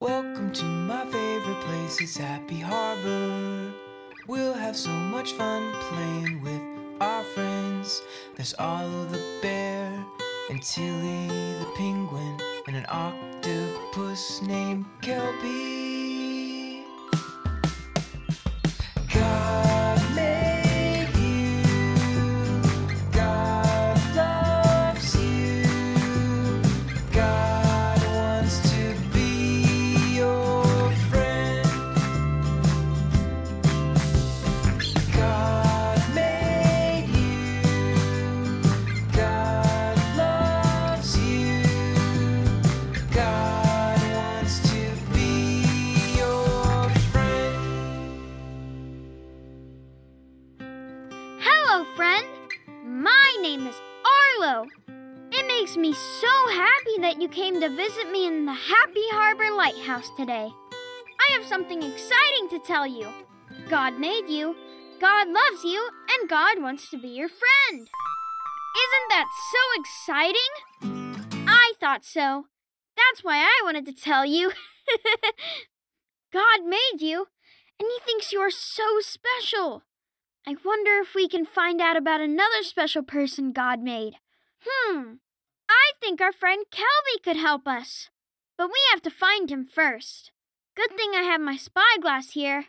Welcome to my favorite place, it's Happy Harbor. We'll have so much fun playing with our friends. There's Arlo the bear and Tilly the penguin and an octopus named Kelby. Hello, friend. My name is Arlo. It makes me so happy that you came to visit me in the Happy Harbor Lighthouse today. I have something exciting to tell you. God made you, God loves you, and God wants to be your friend. Isn't that so exciting? I thought so. That's why I wanted to tell you. God made you, and He thinks you are so special. I wonder if we can find out about another special person God made. I think our friend Kelby could help us. But we have to find him first. Good thing I have my spyglass here.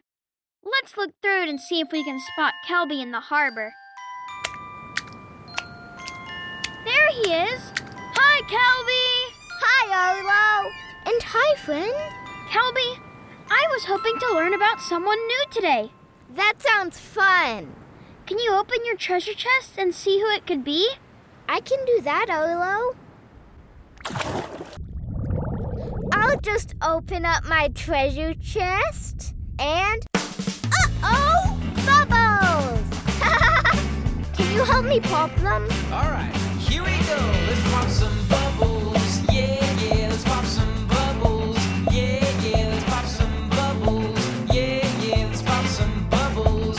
Let's look through it and see if we can spot Kelby in the harbor. There he is! Hi, Kelby! Hi, Arlo! And hi, friend. Kelby, I was hoping to learn about someone new today. That sounds fun. Can you open your treasure chest and see who it could be? I can do that, Arlo. I'll just open up my treasure chest and... Uh-oh! Bubbles! Can you help me pop them? All right, here we go. Let's pop some bubbles. Yeah, let's pop some bubbles. Yeah, let's pop some bubbles. Yeah, let's pop some bubbles.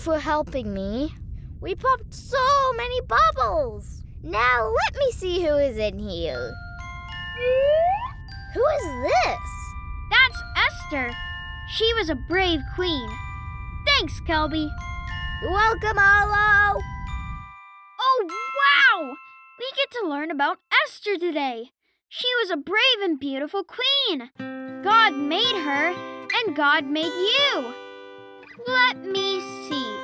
For helping me. We popped so many bubbles. Now let me see who is in here. Who is this? That's Esther. She was a brave queen. Thanks, Kelby. You're welcome, Arlo. Oh, wow! We get to learn about Esther today. She was a brave and beautiful queen. God made her, and God made you. Let me see.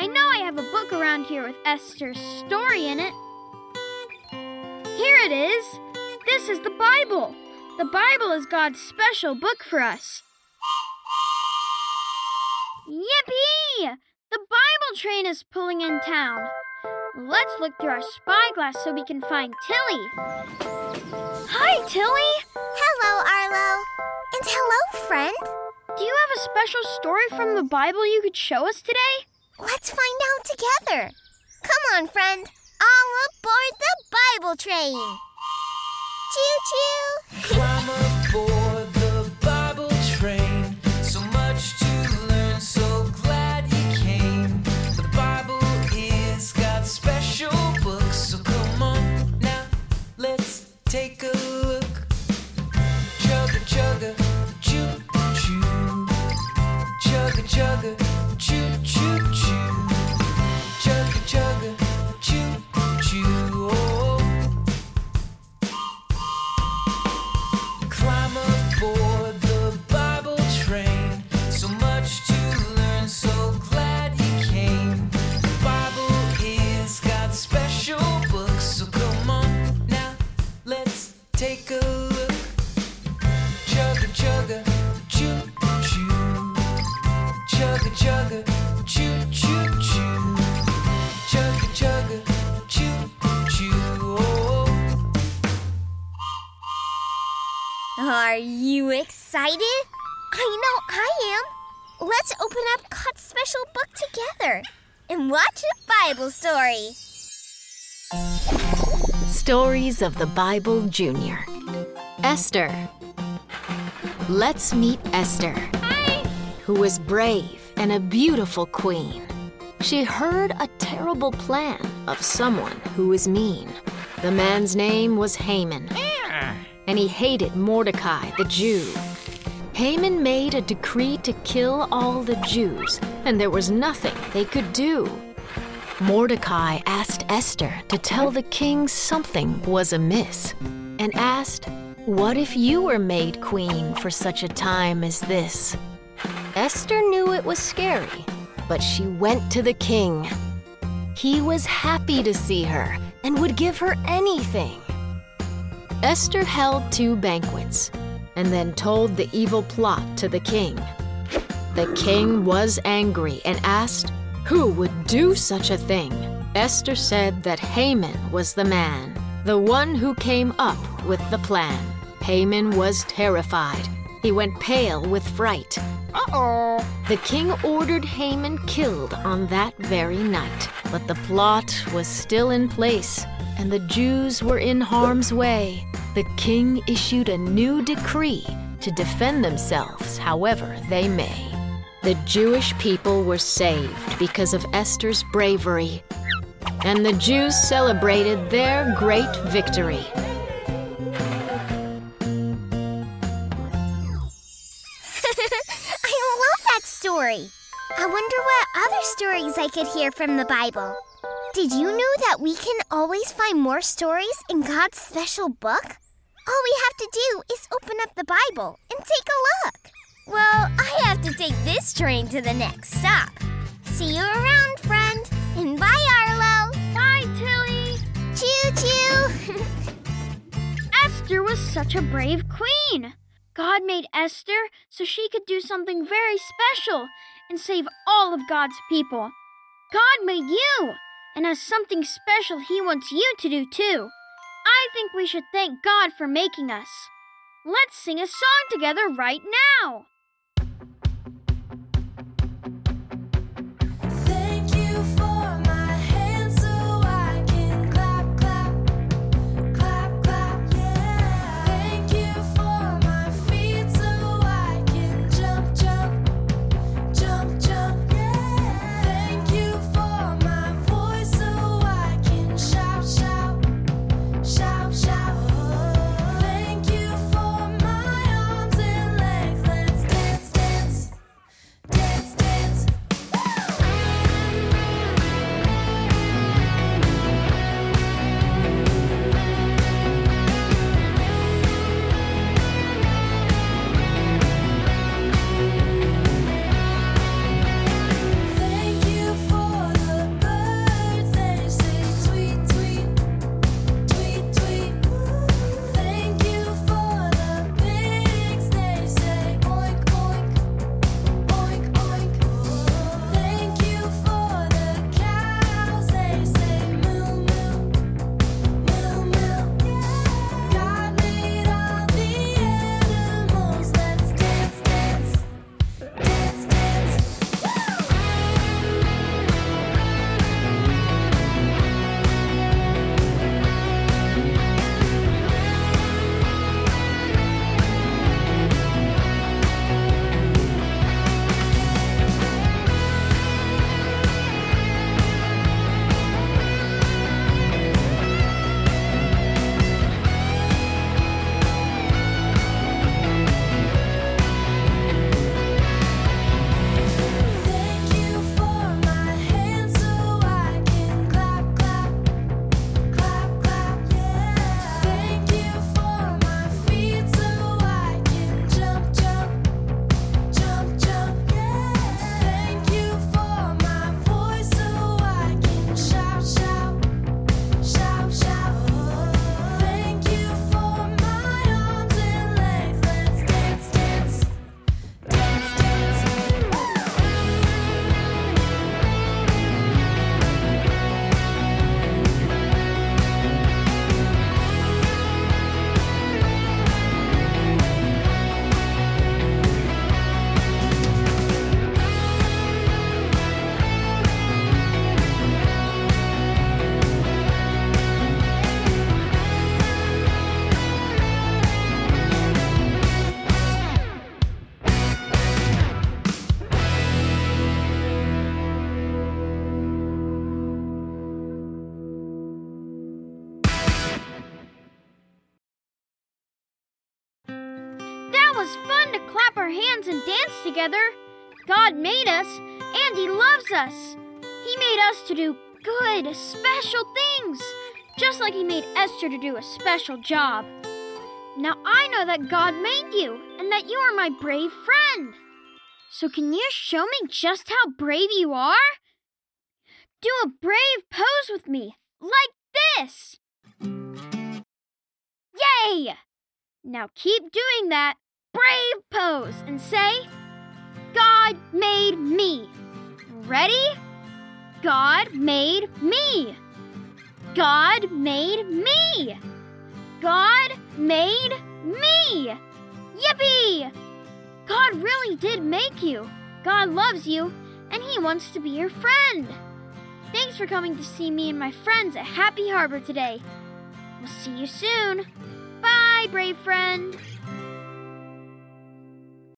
I know I have a book around here with Esther's story in it. Here it is. This is the Bible. The Bible is God's special book for us. Yippee! The Bible train is pulling in town. Let's look through our spyglass so we can find Tilly. Hi, Tilly. Hello, Arlo. And hello, friend. Do you have a special story from the Bible you could show us today? Let's find out together. Come on, friend. All aboard the Bible train. Choo-choo. Climb aboard the Bible train. So much to learn, so glad you came. The Bible is God's special. Are you excited? I know I am. Let's open up God's special book together and watch a Bible story. Stories of the Bible Junior. Esther. Let's meet Esther. Hi. Who was brave and a beautiful queen. She heard a terrible plan of someone who was mean. The man's name was Haman, and he hated Mordecai the Jew. Haman made a decree to kill all the Jews, and there was nothing they could do. Mordecai asked Esther to tell the king something was amiss, and asked, "What if you were made queen for such a time as this?" Esther knew it was scary, but she went to the king. He was happy to see her and would give her anything. Esther held 2 banquets and then told the evil plot to the king. The king was angry and asked, "Who would do such a thing?" Esther said that Haman was the man, the one who came up with the plan. Haman was terrified. He went pale with fright. Uh-oh. The king ordered Haman killed on that very night. But the plot was still in place, and the Jews were in harm's way. The king issued a new decree to defend themselves however they may. The Jewish people were saved because of Esther's bravery, and the Jews celebrated their great victory. Story. I wonder what other stories I could hear from the Bible. Did you know that we can always find more stories in God's special book? All we have to do is open up the Bible and take a look. Well, I have to take this train to the next stop. See you around, friend. And bye, Arlo. Bye, Tilly. Choo-choo. Esther was such a brave queen. God made Esther so she could do something very special and save all of God's people. God made you and has something special He wants you to do too. I think we should thank God for making us. Let's sing a song together right now. Let's go. was fun to clap our hands and dance together. God made us, and He loves us. He made us to do good, special things, just like He made Esther to do a special job. Now I know that God made you, and that you are my brave friend. So can you show me just how brave you are? Do a brave pose with me, like this. Yay! Now keep doing that brave pose and say, God made me. Ready? God made me. God made me. God made me. Yippee! God really did make you. God loves you, and He wants to be your friend. Thanks for coming to see me and my friends at Happy Harbor today. We'll see you soon. Bye, brave friend.